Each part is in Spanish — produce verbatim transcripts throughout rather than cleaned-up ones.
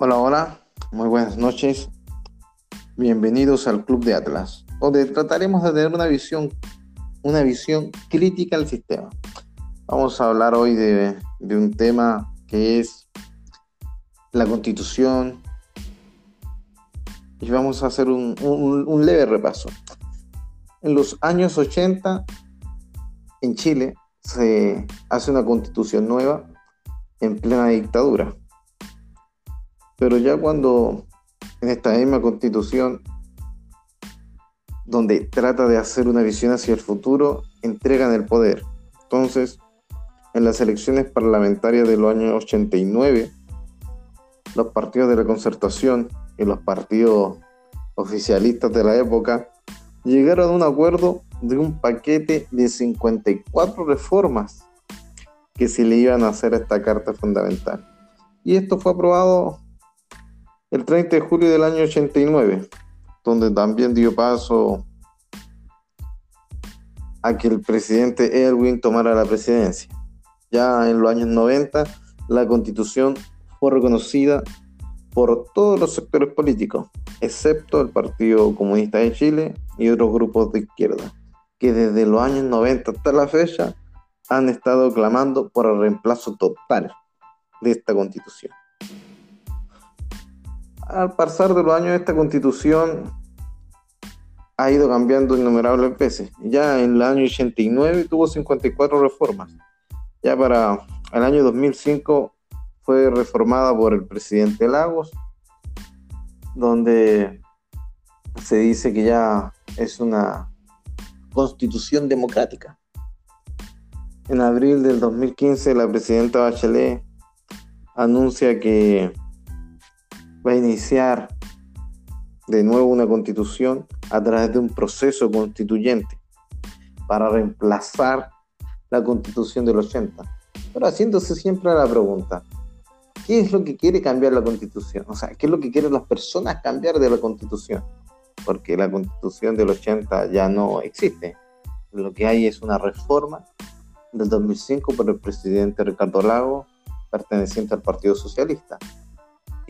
Hola, hola, muy buenas noches. Bienvenidos al Club de Atlas, donde trataremos de tener una visión, una visión crítica al sistema. Vamos a hablar hoy de, de un tema que es la Constitución y vamos a hacer un, un, un leve repaso. En los años ochenta, en Chile, se hace una Constitución nueva en plena dictadura. Pero ya cuando en esta misma Constitución, donde trata de hacer una visión hacia el futuro, entregan el poder. Entonces, en las elecciones parlamentarias de los años ochenta y nueve, los partidos de la Concertación y los partidos oficialistas de la época llegaron a un acuerdo de un paquete de cincuenta y cuatro reformas que se le iban a hacer a esta Carta Fundamental. Y esto fue aprobado el treinta de julio del año ochenta y nueve, donde también dio paso a que el presidente Elwin tomara la presidencia. Ya en los años noventa, la Constitución fue reconocida por todos los sectores políticos, excepto el Partido Comunista de Chile y otros grupos de izquierda, que desde los años noventa hasta la fecha han estado clamando por el reemplazo total de esta Constitución. Al pasar de los años, esta Constitución ha ido cambiando innumerables veces. Ya en el año ochenta y nueve tuvo cincuenta y cuatro reformas. Ya para el año dos mil cinco fue reformada por el presidente Lagos, donde se dice que ya es una Constitución democrática. En abril del dos mil quince, la presidenta Bachelet anuncia que va a iniciar de nuevo una Constitución a través de un proceso constituyente para reemplazar la Constitución del ochenta. Pero haciéndose siempre la pregunta, ¿qué es lo que quiere cambiar la Constitución? O sea, ¿qué es lo que quieren las personas cambiar de la Constitución? Porque la Constitución del ochenta ya no existe. Lo que hay es una reforma del dos mil cinco por el presidente Ricardo Lagos, perteneciente al Partido Socialista.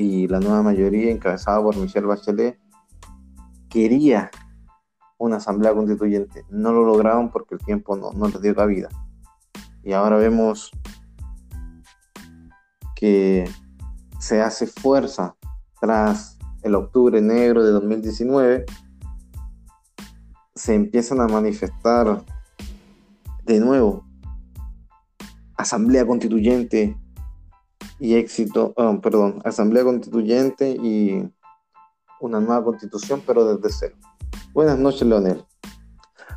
Y la nueva mayoría, encabezada por Michelle Bachelet, quería una asamblea constituyente. No lo lograron porque el tiempo no, no les dio cabida. Y ahora vemos que se hace fuerza tras el octubre negro de dos mil diecinueve. Se empiezan a manifestar de nuevo asamblea constituyente y éxito, oh, perdón, asamblea constituyente y una nueva constitución, pero desde cero. Buenas noches, Leonel.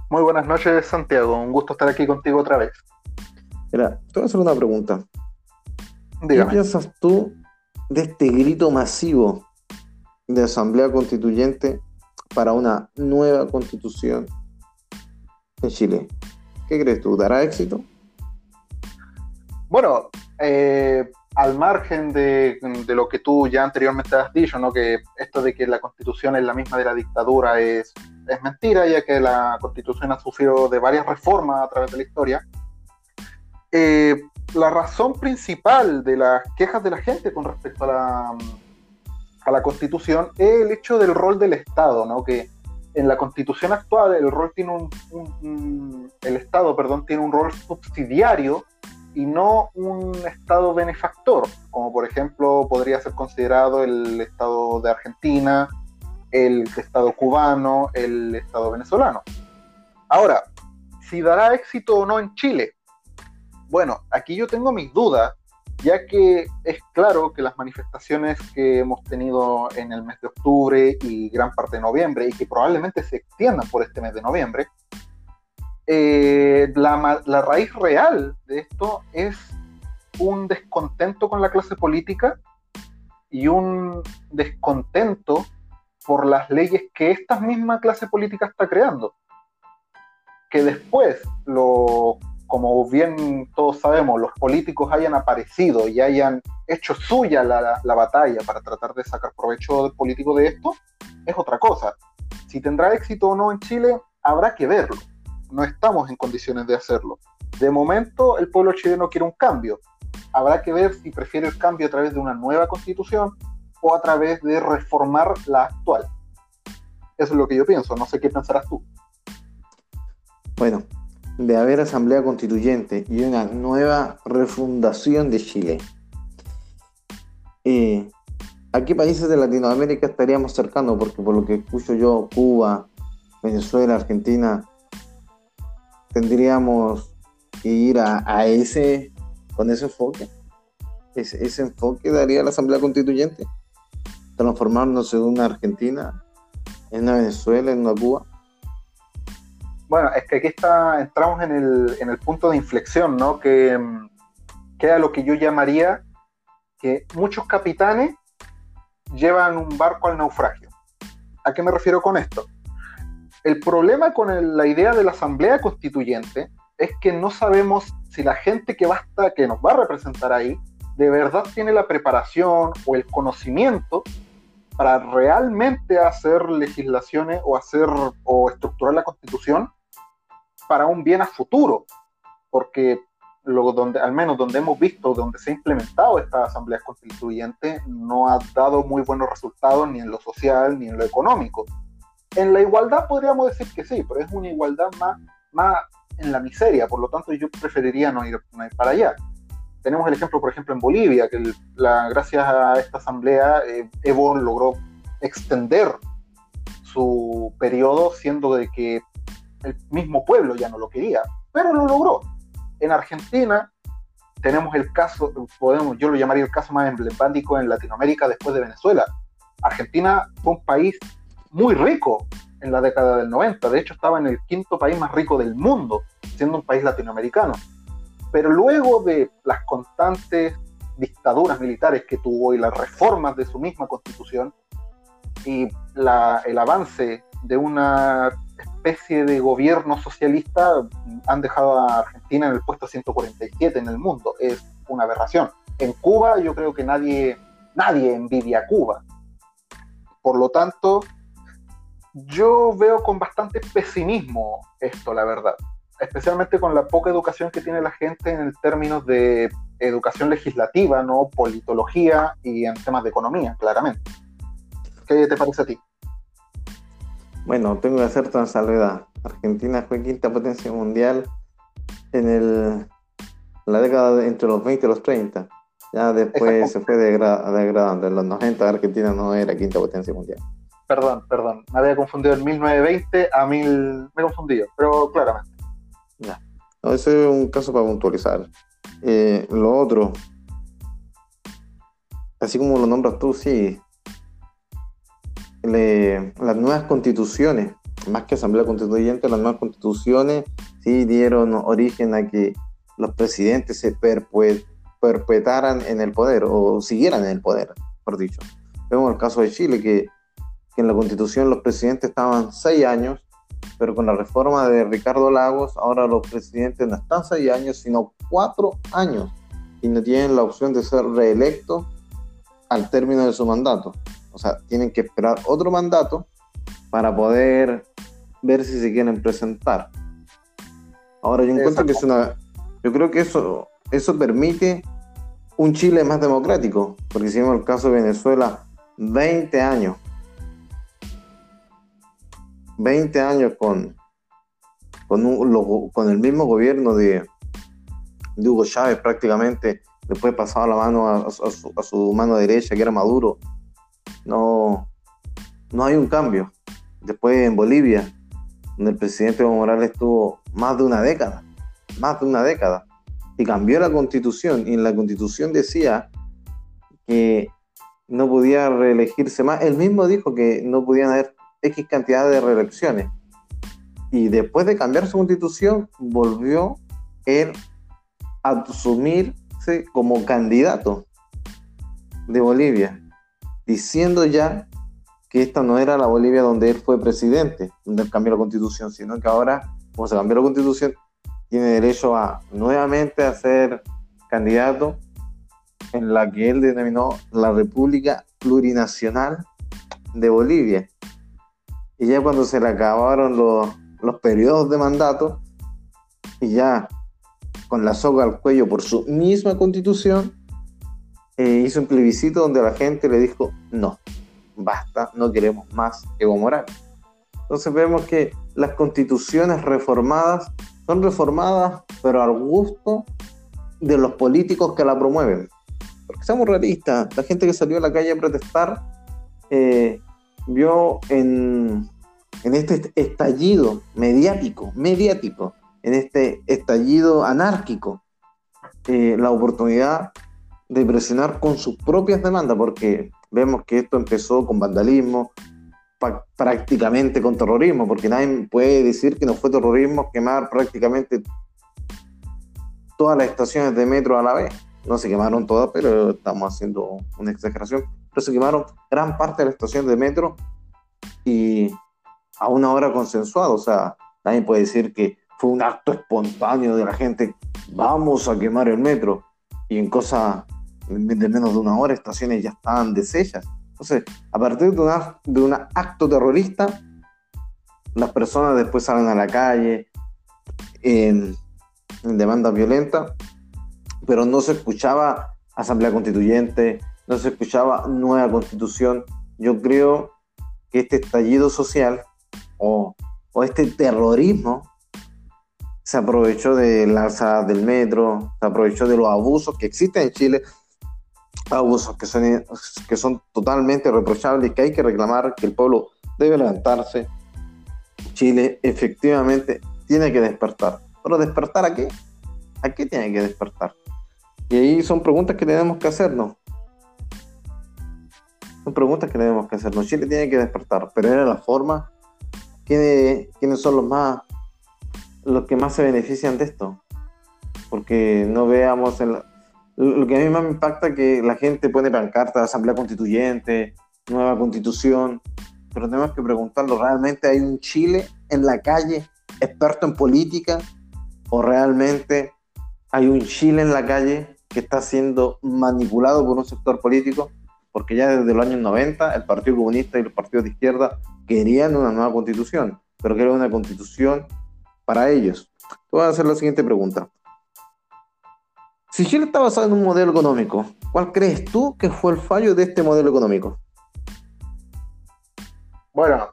Muy buenas noches, Santiago. Un gusto estar aquí contigo otra vez. Mira, te voy a hacer una pregunta. Dígame. ¿Qué piensas tú de este grito masivo de asamblea constituyente para una nueva constitución en Chile? ¿Qué crees tú? ¿Dará éxito? Bueno, eh... al margen de, de lo que tú ya anteriormente has dicho, ¿no? Que esto de que la Constitución es la misma de la dictadura es, es mentira, ya que la Constitución ha sufrido de varias reformas a través de la historia. Eh, la razón principal de las quejas de la gente con respecto a la, a la Constitución es el hecho del rol del Estado, ¿no? Que en la Constitución actual el rol tiene un, un, un el Estado, perdón, tiene un rol subsidiario y no un Estado benefactor, como por ejemplo podría ser considerado el Estado de Argentina, el Estado cubano, el Estado venezolano. Ahora, si dará éxito o no en Chile, bueno, aquí yo tengo mis dudas, ya que es claro que las manifestaciones que hemos tenido en el mes de octubre y gran parte de noviembre, y que probablemente se extiendan por este mes de noviembre, Eh, la, la raíz real de esto es un descontento con la clase política y un descontento por las leyes que esta misma clase política está creando, que después lo, como bien todos sabemos, los políticos hayan aparecido y hayan hecho suya la, la, la batalla para tratar de sacar provecho político de esto, es otra cosa. Si tendrá éxito o no en Chile, habrá que verlo. No estamos en condiciones de hacerlo. De momento, el pueblo chileno quiere un cambio. Habrá que ver si prefiere el cambio a través de una nueva constitución o a través de reformar la actual. Eso es lo que yo pienso, no sé qué pensarás tú. Bueno, de haber asamblea constituyente y una nueva refundación de Chile, eh, ¿a qué países de Latinoamérica estaríamos cercando? Porque por lo que escucho yo, Cuba, Venezuela, Argentina, tendríamos que ir a, a ese, con ese enfoque. Ese, ese enfoque daría la asamblea constituyente, transformarnos en una Argentina, en una Venezuela, en una Cuba. Bueno, es que aquí está, entramos en el, en el punto de inflexión, ¿no? Que queda lo que yo llamaría que muchos capitanes llevan un barco al naufragio. ¿A qué me refiero con esto? El problema con el, la idea de la asamblea constituyente es que no sabemos si la gente que, va hasta, que nos va a representar ahí de verdad tiene la preparación o el conocimiento para realmente hacer legislaciones o hacer o estructurar la Constitución para un bien a futuro, porque lo, donde, al menos donde hemos visto, donde se ha implementado esta asamblea constituyente, no ha dado muy buenos resultados ni en lo social ni en lo económico. En la igualdad podríamos decir que sí, pero es una igualdad más, más en la miseria, por lo tanto yo preferiría no ir, no ir para allá. Tenemos el ejemplo, por ejemplo, en Bolivia, que el, la, gracias a esta asamblea, eh, Evo logró extender su periodo, siendo de que el mismo pueblo ya no lo quería, pero lo logró. En Argentina tenemos el caso, podemos, yo lo llamaría el caso más emblemático en Latinoamérica después de Venezuela. Argentina fue un país muy rico en la década del noventa, de hecho estaba en el quinto país más rico del mundo, siendo un país latinoamericano. Pero luego de las constantes dictaduras militares que tuvo y las reformas de su misma constitución y la, el avance de una especie de gobierno socialista, han dejado a Argentina en el puesto ciento cuarenta y siete en el mundo. Es una aberración. En Cuba yo creo que nadie, nadie envidia a Cuba. Por lo tanto, yo veo con bastante pesimismo esto, la verdad. Especialmente con la poca educación que tiene la gente en términos de educación legislativa, ¿no? Politología y en temas de economía, claramente. ¿Qué te parece a ti? Bueno, tengo que hacer una salvedad. Argentina fue quinta potencia mundial en el, la década de, entre los veinte y los treinta. Ya después se fue degra- degradando. En los noventa Argentina no era quinta potencia mundial. Perdón, perdón. Me había confundido en mil novecientos veinte a mil... Me he confundido, pero claramente. No, ese es un caso para puntualizar. Eh, lo otro, así como lo nombras tú, sí, le, las nuevas constituciones, más que asamblea constituyente, las nuevas constituciones sí dieron origen a que los presidentes se perpet- perpetuaran en el poder o siguieran en el poder, por dicho. Vemos el caso de Chile, que, que en la constitución los presidentes estaban seis años, pero con la reforma de Ricardo Lagos, ahora los presidentes no están seis años, sino cuatro años, y no tienen la opción de ser reelectos al término de su mandato. O sea, tienen que esperar otro mandato para poder ver si se quieren presentar. Ahora, yo encuentro que es una... Yo creo que eso, eso permite un Chile más democrático, porque si vemos el caso de Venezuela, veinte años. veinte años con, con, un, lo, con el mismo gobierno de, de Hugo Chávez prácticamente, después pasaba la mano a, a, su, a su mano derecha, que era Maduro. No, no hay un cambio. Después en Bolivia, donde el presidente Evo Morales estuvo más de una década, más de una década, y cambió la constitución, y en la constitución decía que no podía reelegirse más. Él mismo dijo que no podían haber X cantidad de reelecciones, y después de cambiar su constitución volvió él a asumirse como candidato de Bolivia, diciendo ya que esta no era la Bolivia donde él fue presidente, donde él cambió la constitución, sino que ahora, como se cambió la constitución, tiene derecho a nuevamente a ser candidato en la que él denominó la República Plurinacional de Bolivia. Y ya cuando se le acabaron los, los periodos de mandato, y ya con la soga al cuello por su misma constitución, eh, hizo un plebiscito donde la gente le dijo no, basta, no queremos más Evo Morales. Entonces vemos que las constituciones reformadas son reformadas, pero al gusto de los políticos que la promueven. Porque seamos realistas, la gente que salió a la calle a protestar eh, vio en, en este estallido mediático, mediático, en este estallido anárquico, eh, la oportunidad de presionar con sus propias demandas, porque vemos que esto empezó con vandalismo, pa- prácticamente con terrorismo, porque nadie puede decir que no fue terrorismo quemar prácticamente todas las estaciones de metro a la vez. No se quemaron todas, pero estamos haciendo una exageración, pero se quemaron gran parte de la estación de metro y a una hora consensuada. O sea, nadie puede decir que fue un acto espontáneo de la gente, vamos a quemar el metro, y en cosa de menos de una hora estaciones ya estaban deshechas. Entonces, a partir de, una, de un acto terrorista, las personas después salen a la calle en, en demandas violentas, pero no se escuchaba asamblea constituyente, no se escuchaba nueva constitución. Yo creo que este estallido social o, o este terrorismo se aprovechó de la alza del metro, se aprovechó de los abusos que existen en Chile, abusos que son, que son totalmente reprochables, que hay que reclamar, que el pueblo debe levantarse. Chile efectivamente tiene que despertar. ¿Pero despertar a qué? ¿A qué tiene que despertar? Y ahí son preguntas que tenemos que hacernos. Son preguntas que tenemos que hacernos. Chile tiene que despertar, pero era la forma. ¿Quiénes, quiénes son los más... los que más se benefician de esto? Porque no veamos el, lo que a mí más me impacta es que la gente pone pancartas, asamblea constituyente, nueva constitución, pero tenemos que preguntarlo, ¿realmente hay un Chile en la calle experto en política? ¿O realmente hay un Chile en la calle que está siendo manipulado por un sector político? Porque ya desde los años noventa el Partido Comunista y los partidos de izquierda querían una nueva constitución, pero que era una constitución para ellos. Te voy a hacer la siguiente pregunta. Si Chile está basado en un modelo económico, ¿cuál crees tú que fue el fallo de este modelo económico? Bueno,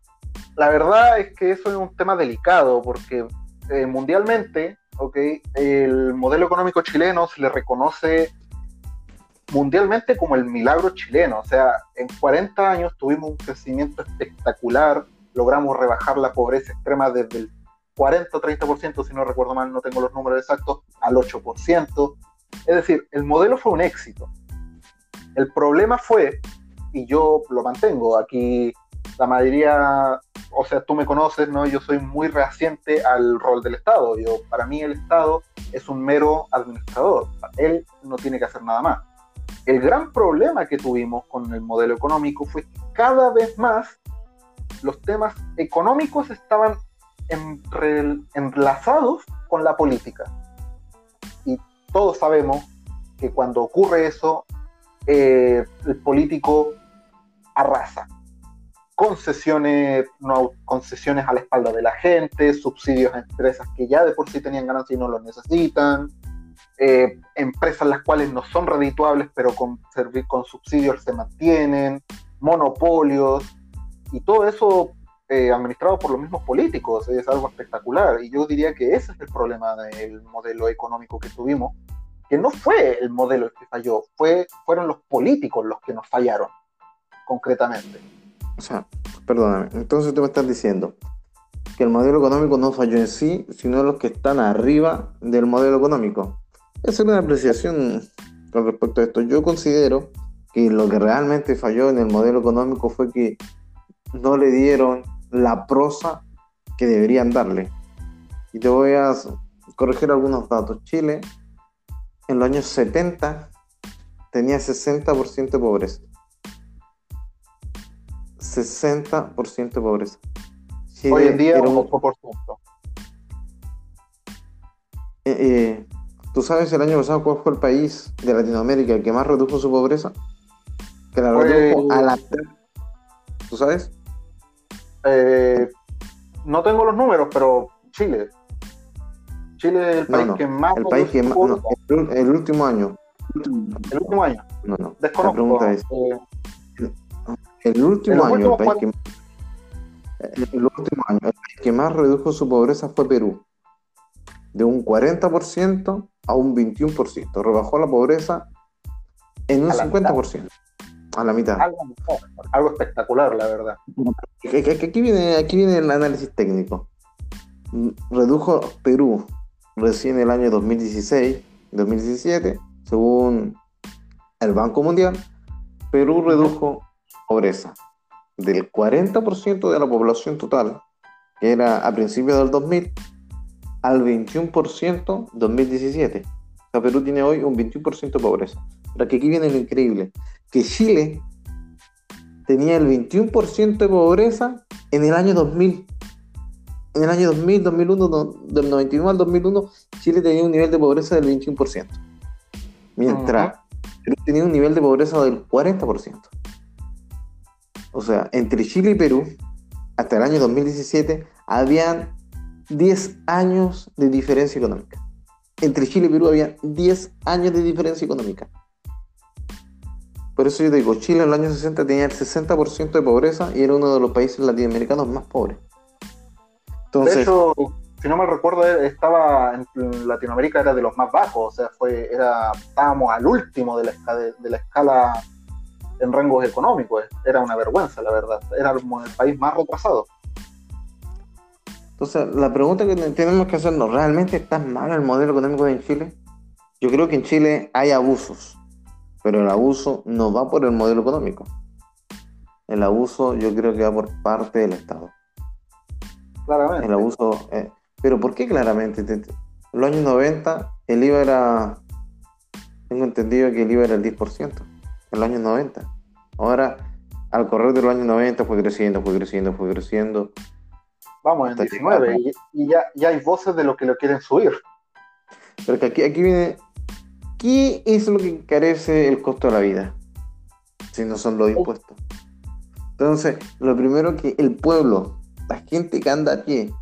la verdad es que eso es un tema delicado porque eh, mundialmente, okay, el modelo económico chileno se le reconoce mundialmente como el milagro chileno. O sea, en cuarenta años tuvimos un crecimiento espectacular, logramos rebajar la pobreza extrema desde el cuarenta o treinta por ciento, si no recuerdo mal, no tengo los números exactos, al ocho por ciento. Es decir, el modelo fue un éxito. El problema fue, y yo lo mantengo, aquí la mayoría, o sea, tú me conoces, ¿no? Yo soy muy reaciente al rol del Estado. Yo, para mí el Estado es un mero administrador. Él no tiene que hacer nada más. El gran problema que tuvimos con el modelo económico fue que cada vez más los temas económicos estaban Entre, enlazados con la política, y todos sabemos que cuando ocurre eso eh, el político arrasa concesiones, no, concesiones a la espalda de la gente, subsidios a empresas que ya de por sí tenían ganancias y no los necesitan, eh, empresas las cuales no son redituables pero con, con subsidios se mantienen, monopolios, y todo eso Eh, administrado por los mismos políticos. Es algo espectacular, y yo diría que ese es el problema del modelo económico que tuvimos, que no fue el modelo que falló, fue, fueron los políticos los que nos fallaron concretamente. O sea, perdóname, entonces tú me estás diciendo que el modelo económico no falló en sí, sino los que están arriba del modelo económico. Esa es una apreciación con respecto a esto. Yo considero que lo que realmente falló en el modelo económico fue que no le dieron la prosa que deberían darle. Y te voy a corregir algunos datos. Chile en los años setenta tenía sesenta por ciento de pobreza. sesenta por ciento de pobreza. Chile hoy en día era un ocho por ciento. Eh, eh, ¿Tú sabes el año pasado cuál fue el país de Latinoamérica el que más redujo su pobreza? Que la redujo hoy... a la... ¿Tú sabes? Eh, no tengo los números, pero Chile Chile es el país no, no. que más el país que más, no, el, el último año El último año. No, no. Desconozco. La pregunta es, eh, el último año, el país cuatro... que, el último año, el país que más redujo su pobreza fue Perú. De un cuarenta por ciento a un veintiuno por ciento. Rebajó la pobreza en un cincuenta por ciento. A la mitad. Algo mejor, algo espectacular, la verdad. Aquí viene, aquí viene el análisis técnico. Redujo Perú recién el año dos mil dieciséis, dos mil diecisiete, según el Banco Mundial. Perú redujo pobreza del cuarenta por ciento de la población total, que era a principios del dos mil, al veintiuno por ciento dos mil diecisiete. O sea, Perú tiene hoy un veintiuno por ciento de pobreza. Pero que aquí viene lo increíble, que Chile tenía el veintiuno por ciento de pobreza en el año dos mil. En el año dos mil, dos mil uno, no, del noventa y nueve al dos mil uno, Chile tenía un nivel de pobreza del veintiuno por ciento. Mientras, uh-huh, Perú tenía un nivel de pobreza del cuarenta por ciento. O sea, entre Chile y Perú, hasta el año dos mil diecisiete, habían diez años de diferencia económica. Entre Chile y Perú había diez años de diferencia económica. Por eso yo te digo, Chile en los años sesenta tenía el sesenta por ciento de pobreza y era uno de los países latinoamericanos más pobres. Entonces, de hecho, si no mal recuerdo, estaba en Latinoamérica, era de los más bajos, o sea, fue, era, estábamos al último de la, escala, de la escala en rangos económicos. Era una vergüenza, la verdad. Era el país más retrasado. Entonces, la pregunta que tenemos que hacernos, ¿realmente está mal el modelo económico en Chile? Yo creo que en Chile hay abusos, pero el abuso no va por el modelo económico. El abuso yo creo que va por parte del Estado. Claramente. El abuso... Eh, ¿pero por qué claramente? En los años noventa el I V A era... Tengo entendido que el I V A era el diez por ciento. En los años noventa. Ahora, al correr de los años noventa fue creciendo, fue creciendo, fue creciendo... Vamos, en diecinueve, y, y ya, ya hay voces de los que lo quieren subir. Pero que aquí, aquí viene, ¿qué es lo que encarece el costo de la vida? Si no son los impuestos. Entonces, lo primero que el pueblo, la gente que anda a pie,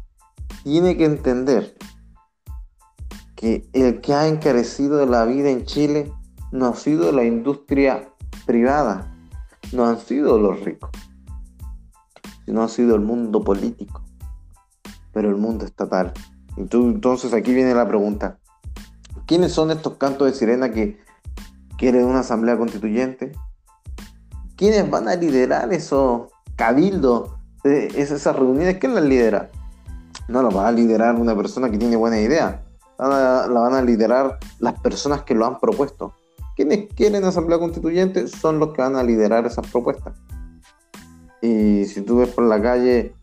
tiene que entender que el que ha encarecido la vida en Chile no ha sido la industria privada, no han sido los ricos, sino ha sido el mundo político, pero el mundo estatal. Entonces aquí viene la pregunta, ¿quiénes son estos cantos de sirena que quieren una asamblea constituyente? ¿Quiénes van a liderar esos cabildos, esas reuniones? ¿Quién las lidera? No las va a liderar una persona que tiene buena idea, la van a liderar las personas que lo han propuesto. Quienes quieren asamblea constituyente son los que van a liderar esas propuestas. Y si tú ves por la calle,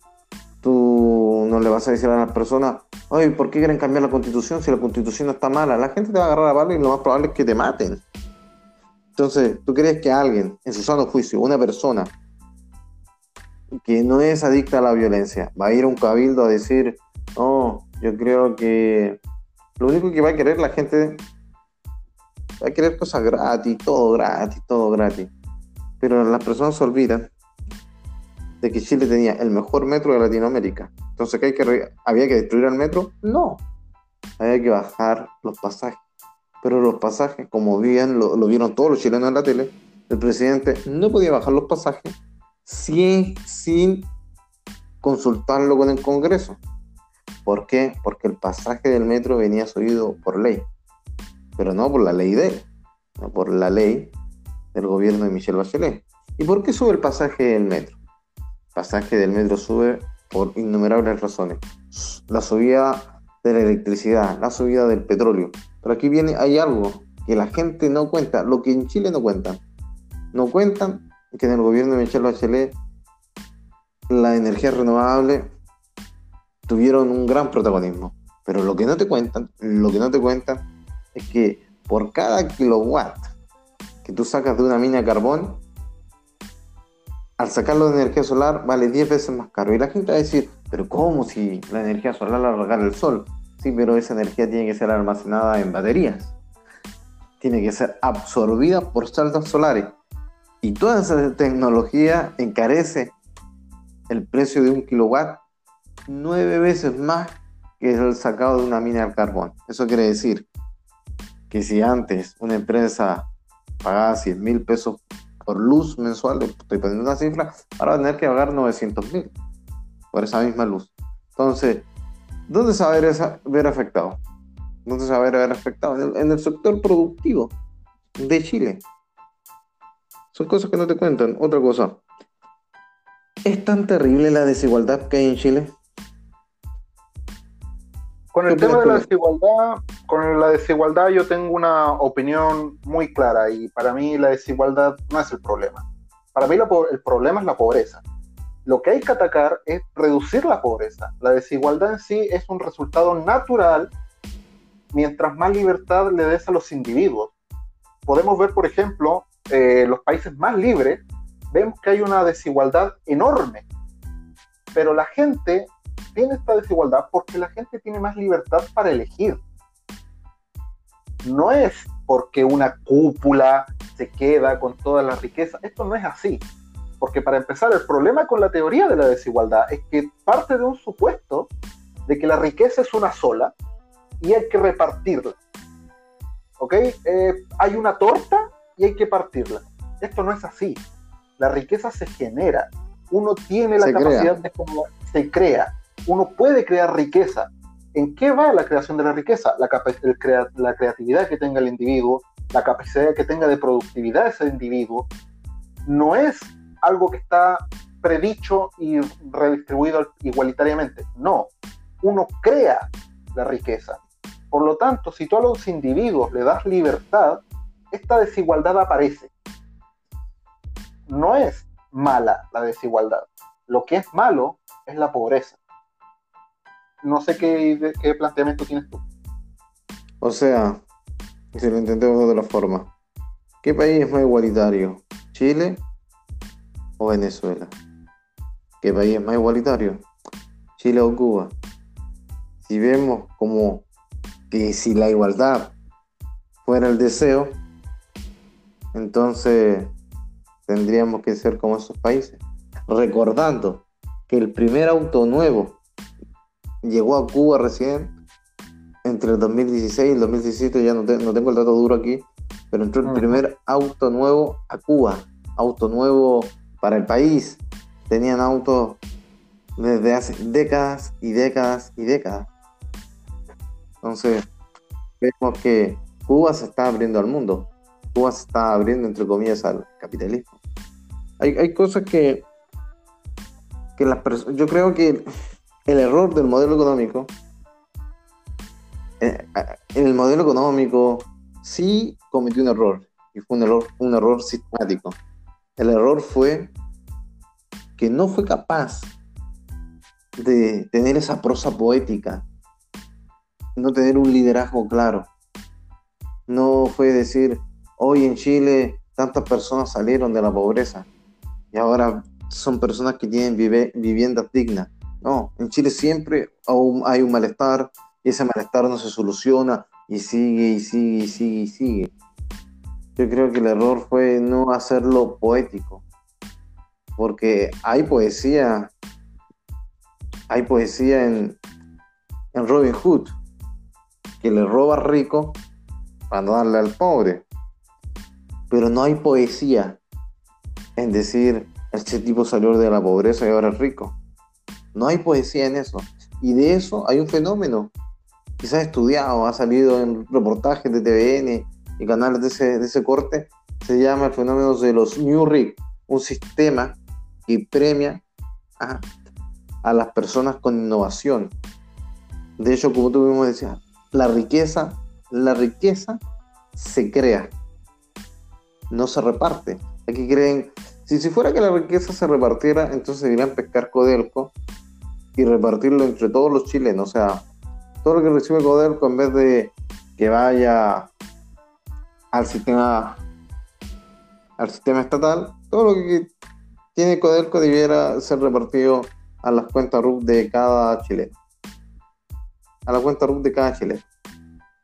tú no le vas a decir a las personas, oye, ¿por qué quieren cambiar la constitución si la constitución no está mala? La gente te va a agarrar a palo y lo más probable es que te maten. Entonces, ¿tú crees que alguien, en su sano juicio, una persona que no es adicta a la violencia, va a ir a un cabildo a decir, no, yo creo que lo único que va a querer la gente, va a querer cosas gratis, todo gratis, todo gratis? Pero las personas se olvidan de que Chile tenía el mejor metro de Latinoamérica. Entonces, ¿qué hay que re- ¿había que destruir el metro? No. Había que bajar los pasajes. Pero los pasajes, como bien lo, lo vieron todos los chilenos en la tele, el presidente no podía bajar los pasajes sin, sin consultarlo con el Congreso. ¿Por qué? Porque el pasaje del metro venía subido por ley. Pero no por la ley de él, no por la ley del gobierno de Michelle Bachelet. ¿Y por qué sube el pasaje del metro? Pasaje del metro sube por innumerables razones. La subida de la electricidad, la subida del petróleo. Pero aquí viene, hay algo que la gente no cuenta, lo que en Chile no cuentan. No cuentan que en el gobierno de Michelle Bachelet la energía renovable tuvieron un gran protagonismo. Pero lo que no te cuentan, lo que no te cuentan es que por cada kilowatt que tú sacas de una mina de carbón, al sacarlo de energía solar vale diez veces más caro. Y la gente va a decir, pero ¿cómo si la energía solar la regala el sol? Sí, pero esa energía tiene que ser almacenada en baterías, tiene que ser absorbida por celdas solares, y toda esa tecnología encarece el precio de un kilowatt nueve veces más que el sacado de una mina de carbón. Eso quiere decir que si antes una empresa pagaba cien mil pesos por luz mensual, estoy poniendo una cifra, ahora va a tener que pagar novecientos mil por esa misma luz. Entonces, ¿dónde se va a ver, esa, ver afectado? ¿Dónde se va a ver, ver afectado? En el, en el sector productivo de Chile. Son cosas que no te cuentan. Otra cosa, ¿es tan terrible la desigualdad que hay en Chile? Con el tema de la desigualdad, con la desigualdad yo tengo una opinión muy clara, y para mí la desigualdad no es el problema. Para mí po- el problema es la pobreza. Lo que hay que atacar es reducir la pobreza. La desigualdad en sí es un resultado natural mientras más libertad le des a los individuos. Podemos ver, por ejemplo, eh, los países más libres, vemos que hay una desigualdad enorme, pero la gente tiene esta desigualdad porque la gente tiene más libertad para elegir. No es porque una cúpula se queda con toda la riqueza. Esto no es así. Porque para empezar, el problema con la teoría de la desigualdad es que parte de un supuesto de que la riqueza es una sola y hay que repartirla. ¿Ok? Eh, hay una torta y hay que partirla. Esto no es así. La riqueza se genera. Uno tiene la se capacidad crea. de cómo se crea. Uno puede crear riqueza. ¿En qué va la creación de la riqueza? La, capa- el crea- la creatividad que tenga el individuo, la capacidad que tenga de productividad ese individuo. No es algo que está predicho y redistribuido igualitariamente. No. Uno crea la riqueza. Por lo tanto, si tú a los individuos le das libertad, esta desigualdad aparece. No es mala la desigualdad. Lo que es malo es la pobreza. No sé qué, qué planteamiento tienes tú. O sea, si lo intentemos de otra forma, ¿qué país es más igualitario? ¿Chile o Venezuela? ¿Qué país es más igualitario? ¿Chile o Cuba? Si vemos como que si la igualdad fuera el deseo, entonces tendríamos que ser como esos países. Recordando que el primer auto nuevo llegó a Cuba recién entre el dos mil dieciséis y el dos mil diecisiete, ya no, te, no tengo el dato duro aquí, pero entró el primer auto nuevo a Cuba, auto nuevo para el país. Tenían autos desde hace décadas y décadas y décadas. Entonces vemos que Cuba se está abriendo al mundo, Cuba se está abriendo entre comillas al capitalismo. Hay, hay cosas que que las personas, yo creo que el error del modelo económico, en el modelo económico sí cometió un error, y fue un error, un error sistemático. El error fue que no fue capaz de tener esa prosa poética, no tener un liderazgo claro. No fue decir, hoy en Chile tantas personas salieron de la pobreza y ahora son personas que tienen vive- viviendas dignas. No, en Chile siempre hay un malestar, y ese malestar no se soluciona, y sigue, y sigue, y sigue, y sigue. Yo creo que el error fue no hacerlo poético, porque hay poesía, hay poesía en, en Robin Hood, que le roba al rico para darle al pobre, pero no hay poesía en decir, este tipo salió de la pobreza y ahora es rico. No hay poesía en eso. Y de eso hay un fenómeno que se ha estudiado, ha salido en reportajes de T V N y canales de ese, de ese corte. Se llama el fenómeno de los New Rich, un sistema que premia a, a las personas con innovación. De hecho, como tú mismo decías, la riqueza, la riqueza se crea, no se reparte. Aquí creen, si, si fuera que la riqueza se repartiera, entonces irían pescar Codelco y repartirlo entre todos los chilenos. O sea, todo lo que recibe Codelco, en vez de que vaya al sistema al sistema estatal, todo lo que tiene Codelco debiera ser repartido a las cuentas R U P de cada chileno. A la cuenta R U P de cada chileno.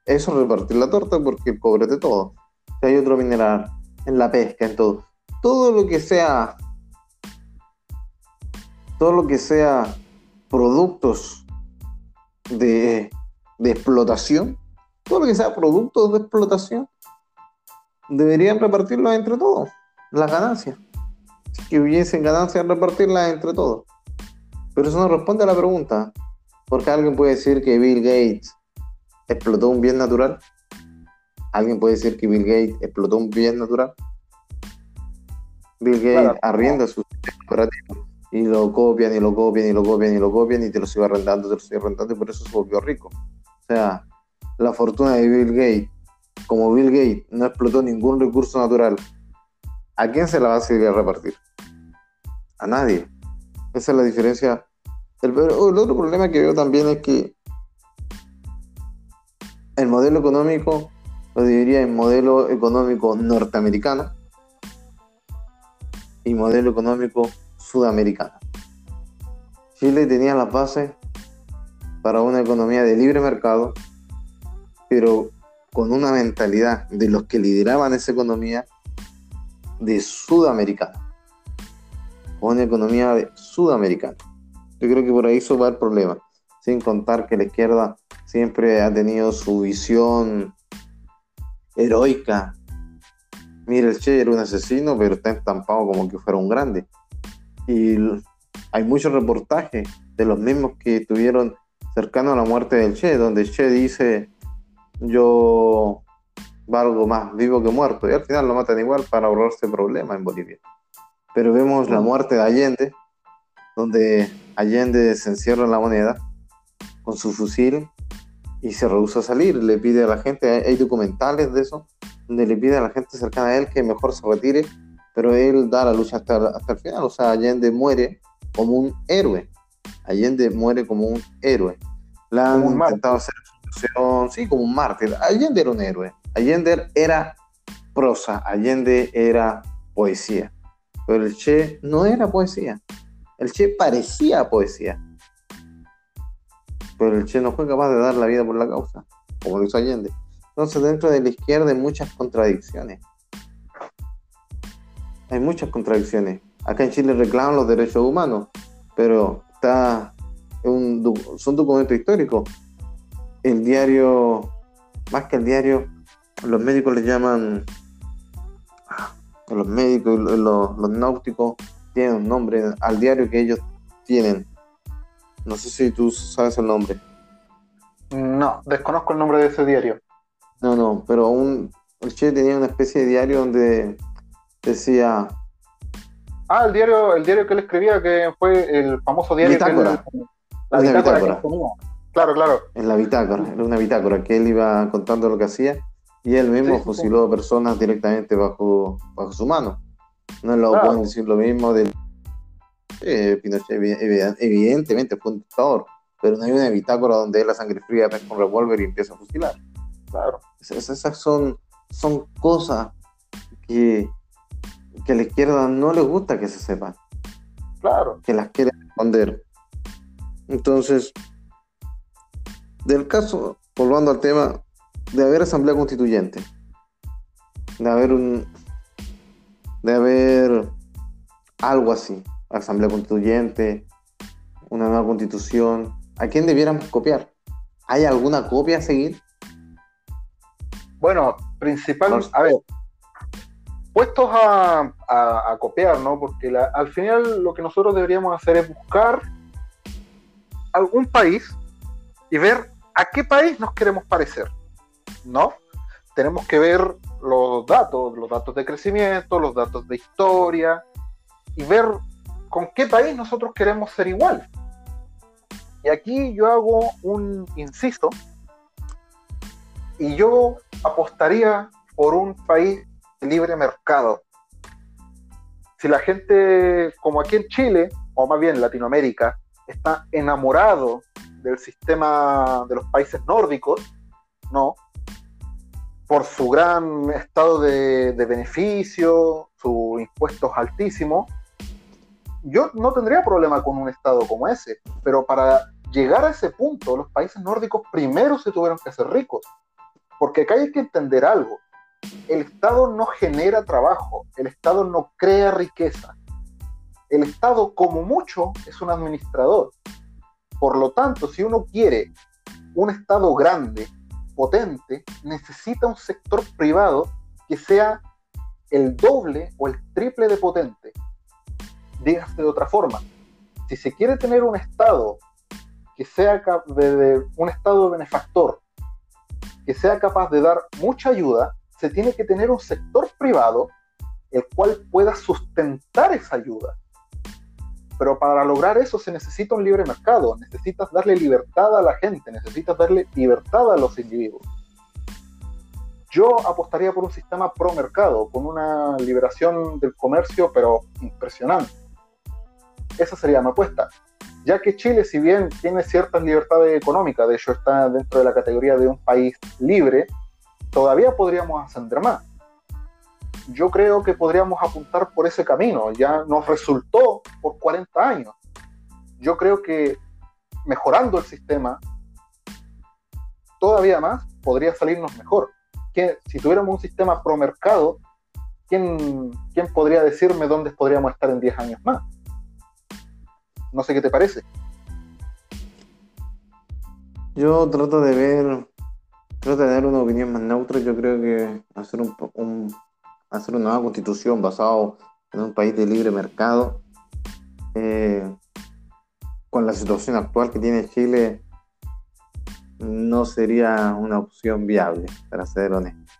Eso es repartir la torta, porque el cobre de todo. Si hay otro mineral, en la pesca, en todo. Todo lo que sea, todo lo que sea productos de, de explotación todo lo que sea producto de explotación, deberían repartirlo entre todos, las ganancias. Si que hubiesen ganancias, repartirlas entre todos. Pero eso no responde a la pregunta, porque alguien puede decir que Bill Gates explotó un bien natural. Alguien puede decir que Bill Gates explotó un bien natural. Bill Gates claro, arrienda no. sus operativos y lo copian y lo copian y lo copian y lo copian y te lo sigue arrendando, te lo sigue arrendando y por eso se volvió rico. O sea, la fortuna de Bill Gates, como Bill Gates no explotó ningún recurso natural, ¿a quién se la va a seguir a repartir? A nadie. Esa es la diferencia. El, el otro problema que veo también es que el modelo económico lo dividiría en modelo económico norteamericano y modelo económico sudamericano. Chile tenía las bases para una economía de libre mercado, pero con una mentalidad de los que lideraban esa economía de sudamericano, o una economía de sudamericano. Yo creo que por ahí eso va el problema, sin contar que la izquierda siempre ha tenido su visión heroica. Mira, el Che era un asesino, pero está estampado como que fuera un grande. Y hay muchos reportajes de los mismos que estuvieron cercanos a la muerte del Che, donde el Che dice: yo valgo más vivo que muerto. Y al final lo matan igual para ahorrarse problemas en Bolivia. Pero vemos la muerte de Allende, donde Allende se encierra en La Moneda con su fusil y se rehúsa a salir. Le pide a la gente, hay documentales de eso, donde le pide a la gente cercana a él que mejor se retire, pero él da la lucha hasta, hasta el final. O sea, Allende muere como un héroe. Allende muere como un héroe. Le han como intentado hacer sustitución, sí, como un mártir. Allende era un héroe. Allende era prosa, Allende era poesía. Pero el Che no era poesía. El Che parecía poesía. Pero el Che no fue capaz de dar la vida por la causa, como lo hizo Allende. Entonces, dentro de la izquierda hay muchas contradicciones. Hay muchas contradicciones. Acá en Chile reclaman los derechos humanos, pero está un, son documentos históricos. El diario, más que el diario, los médicos le llaman... Los médicos, los, los náuticos tienen un nombre al diario que ellos tienen. No sé si tú sabes el nombre. No, desconozco el nombre de ese diario. No, no, pero aún el Che tenía una especie de diario donde decía... Ah, el diario el diario que él escribía, que fue el famoso diario... Bitácora. Que él, la bitácora. La bitácora. Que él tenía. Claro, claro. En la bitácora, era una bitácora que él iba contando lo que hacía y él mismo sí, sí, fusiló sí. personas directamente bajo, bajo su mano. No lo claro. pueden decir lo mismo del... Eh, Pinochet evidentemente fue un dictador, pero no hay una bitácora donde la sangre fría pesca un revólver y empieza a fusilar. Claro. Es, esas son, son cosas que, que a la izquierda no le gusta que se sepan. Claro. Que las quiere esconder. Entonces, del caso, volviendo al tema, de haber asamblea constituyente, de haber un, de haber algo así, asamblea constituyente, una nueva constitución, ¿a quién debiéramos copiar? ¿Hay alguna copia a seguir? Bueno, principal, a ver, puestos a, a, a copiar, ¿no? Porque la, al final lo que nosotros deberíamos hacer es buscar algún país y ver a qué país nos queremos parecer, ¿no? Tenemos que ver los datos, los datos de crecimiento, los datos de historia y ver con qué país nosotros queremos ser igual. Y aquí yo hago un inciso y yo apostaría por un país de libre mercado. Si la gente, como aquí en Chile, o más bien Latinoamérica, está enamorado del sistema de los países nórdicos, ¿no? Por su gran estado de, de beneficio, sus impuestos altísimos, yo no tendría problema con un estado como ese, pero para llegar a ese punto, los países nórdicos primero se tuvieron que hacer ricos, porque acá hay que entender algo: el estado no genera trabajo, el estado no crea riqueza, el estado como mucho es un administrador. Por lo tanto, si uno quiere un estado grande, potente, necesita un sector privado que sea el doble o el triple de potente. Dígase de otra forma, si se quiere tener un Estado que sea de, de, un Estado benefactor, que sea capaz de dar mucha ayuda, se tiene que tener un sector privado el cual pueda sustentar esa ayuda. Pero para lograr eso se necesita un libre mercado, necesitas darle libertad a la gente, necesitas darle libertad a los individuos. Yo apostaría por un sistema pro mercado, con una liberación del comercio, pero impresionante. Esa sería mi apuesta, ya que Chile, si bien tiene ciertas libertades económicas, de hecho está dentro de la categoría de un país libre, todavía podríamos ascender más. Yo creo que podríamos apuntar por ese camino, ya nos resultó por cuarenta años. Yo creo que mejorando el sistema todavía más podría salirnos mejor. Que si tuviéramos un sistema pro mercado, ¿quién, quién podría decirme dónde podríamos estar en diez años más? No sé qué te parece. Yo trato de ver, trato de dar una opinión más neutra. Yo creo que hacer un, un hacer una nueva constitución basado en un país de libre mercado, eh, con la situación actual que tiene Chile, no sería una opción viable, para ser honesto.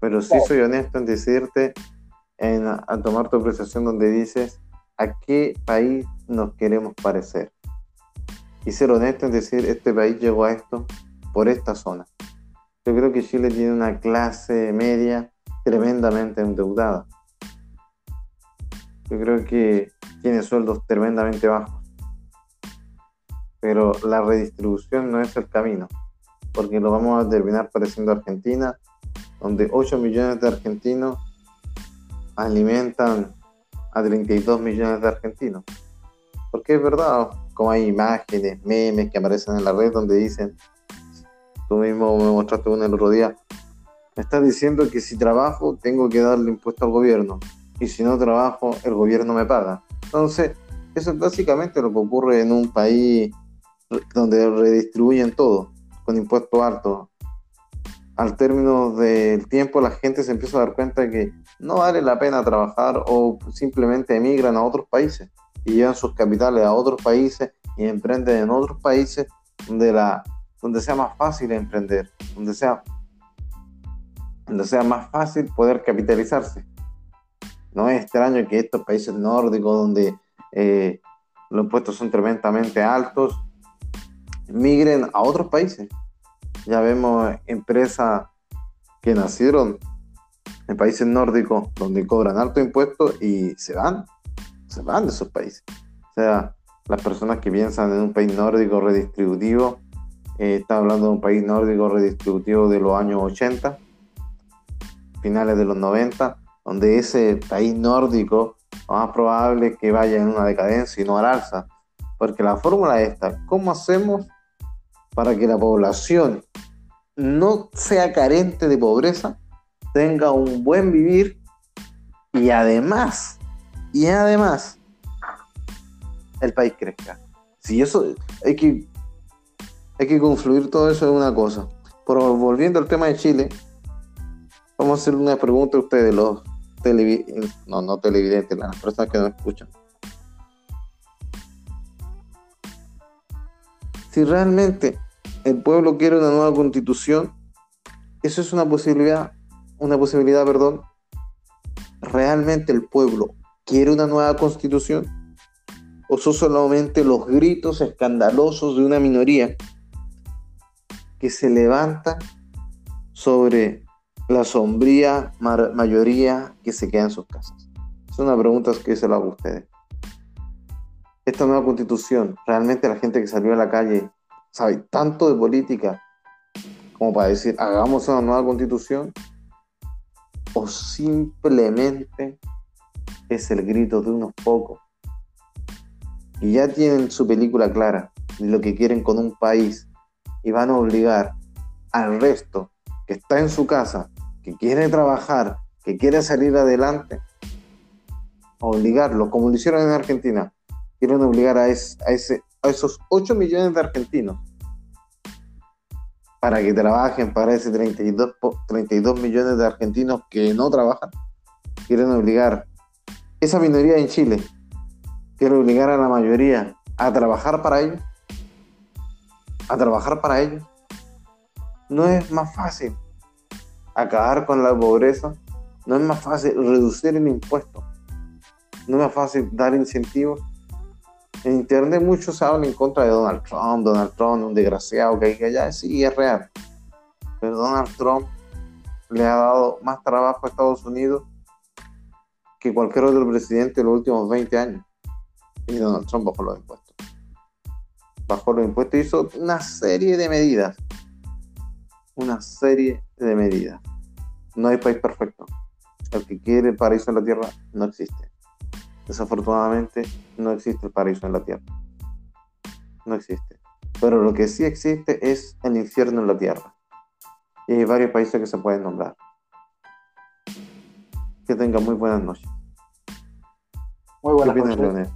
Pero sí soy honesto en decirte, en a tomar tu apreciación donde dices a qué país nos queremos parecer, y ser honesto en decir este país llegó a esto por esta zona. Yo creo que Chile tiene una clase media tremendamente endeudada. Yo creo que tiene sueldos tremendamente bajos. Pero la redistribución no es el camino, porque lo vamos a terminar pareciendo a Argentina, donde ocho millones de argentinos alimentan a treinta y dos millones de argentinos. Porque es verdad, como hay imágenes, memes que aparecen en la red donde dicen, tú mismo me mostraste uno el otro día, me estás diciendo que si trabajo tengo que darle impuesto al gobierno, y si no trabajo el gobierno me paga. Entonces eso es básicamente lo que ocurre en un país donde redistribuyen todo con impuestos altos. Al término del tiempo la gente se empieza a dar cuenta de que no vale la pena trabajar, o simplemente emigran a otros países y llevan sus capitales a otros países y emprenden en otros países donde, la, donde sea más fácil emprender, donde sea donde sea más fácil poder capitalizarse. No es extraño que estos países nórdicos, donde eh, los impuestos son tremendamente altos, migren a otros países. Ya vemos empresas que nacieron en países nórdicos donde cobran altos impuestos y se van, se van de esos países. O sea, las personas que piensan en un país nórdico redistributivo, eh, están hablando de un país nórdico redistributivo de los años ochenta, finales de los noventa, donde ese país nórdico lo más probable es que vaya en una decadencia y no al alza, porque la fórmula es esta: ¿cómo hacemos para que la población no sea carente de pobreza, tenga un buen vivir y además y además el país crezca? Si eso hay que hay que confluir todo eso en una cosa. Pero volviendo al tema de Chile, vamos a hacer una pregunta a ustedes, los televidentes, no, no televidentes, las personas que no escuchan. Si realmente el pueblo quiere una nueva constitución, eso es una posibilidad, una posibilidad, perdón. ¿Realmente el pueblo quiere una nueva constitución? ¿O son solamente los gritos escandalosos de una minoría que se levanta sobre la sombría mar- mayoría que se queda en sus casas? Es una pregunta que se la hago a ustedes. Esta nueva constitución, ¿realmente la gente que salió a la calle sabe tanto de política como para decir hagamos una nueva constitución? ¿O simplemente es el grito de unos pocos y ya tienen su película clara de lo que quieren con un país y van a obligar al resto que está en su casa, que quiere trabajar, que quiere salir adelante, obligarlo, como lo hicieron en Argentina? Quieren obligar a, es, a, ese, a esos ocho millones de argentinos para que trabajen para ese treinta y dos millones de argentinos que no trabajan. Quieren obligar esa minoría en Chile, quieren obligar a la mayoría a trabajar para ellos, a trabajar para ellos. No es más fácil acabar con la pobreza, no es más fácil reducir el impuesto, no es más fácil dar incentivos. En internet muchos hablan en contra de Donald Trump, Donald Trump, un desgraciado que hay que allá, sí, es real. Pero Donald Trump le ha dado más trabajo a Estados Unidos que cualquier otro presidente en los últimos veinte años. Y Donald Trump bajó los impuestos. Bajó los impuestos y hizo una serie de medidas. Una serie de medidas. No hay país perfecto. El que quiere el paraíso en la tierra no existe. Desafortunadamente no existe el paraíso en la tierra. No existe. Pero lo que sí existe es el infierno en la tierra. Y hay varios países que se pueden nombrar. Que tengan muy buenas noches. Muy buenas ¿Qué opinas, noches. Leonel?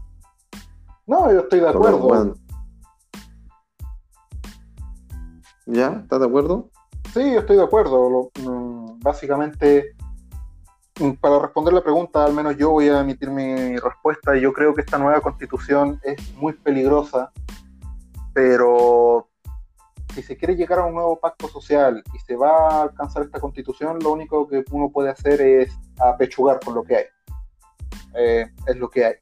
No, yo estoy de acuerdo. Bueno. ¿Ya? ¿Estás de acuerdo? Sí, yo estoy de acuerdo. Lo, básicamente... Para responder la pregunta, al menos yo voy a emitir mi respuesta. Yo creo que esta nueva constitución es muy peligrosa, pero si se quiere llegar a un nuevo pacto social y se va a alcanzar esta constitución, lo único que uno puede hacer es apechugar con lo que hay. Eh, es lo que hay.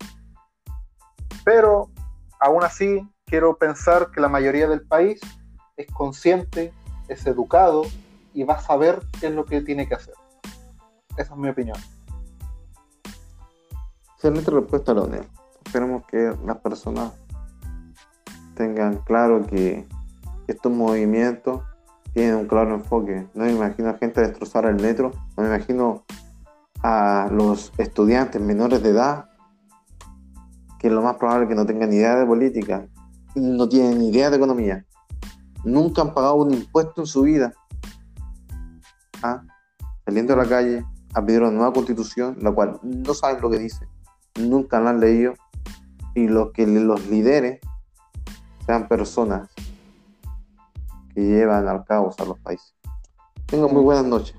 Pero, aún así, quiero pensar que la mayoría del país es consciente, es educado y va a saber qué es lo que tiene que hacer. Esa es mi opinión. Excelente respuesta, Leonel. Esperemos que las personas tengan claro que estos movimientos tienen un claro enfoque. No me imagino a gente destrozar el metro, no me imagino a los estudiantes menores de edad, que lo más probable es que no tengan idea de política, no tienen idea de economía, nunca han pagado un impuesto en su vida. ¿Ah? Saliendo a la calle a pedir una nueva constitución, la cual no saben lo que dice, nunca la han leído, y los que los lideren sean personas que llevan al caos a los países. Tengan muy buenas noches.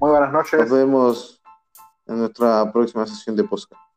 Muy buenas noches. Nos vemos en nuestra próxima sesión de podcast.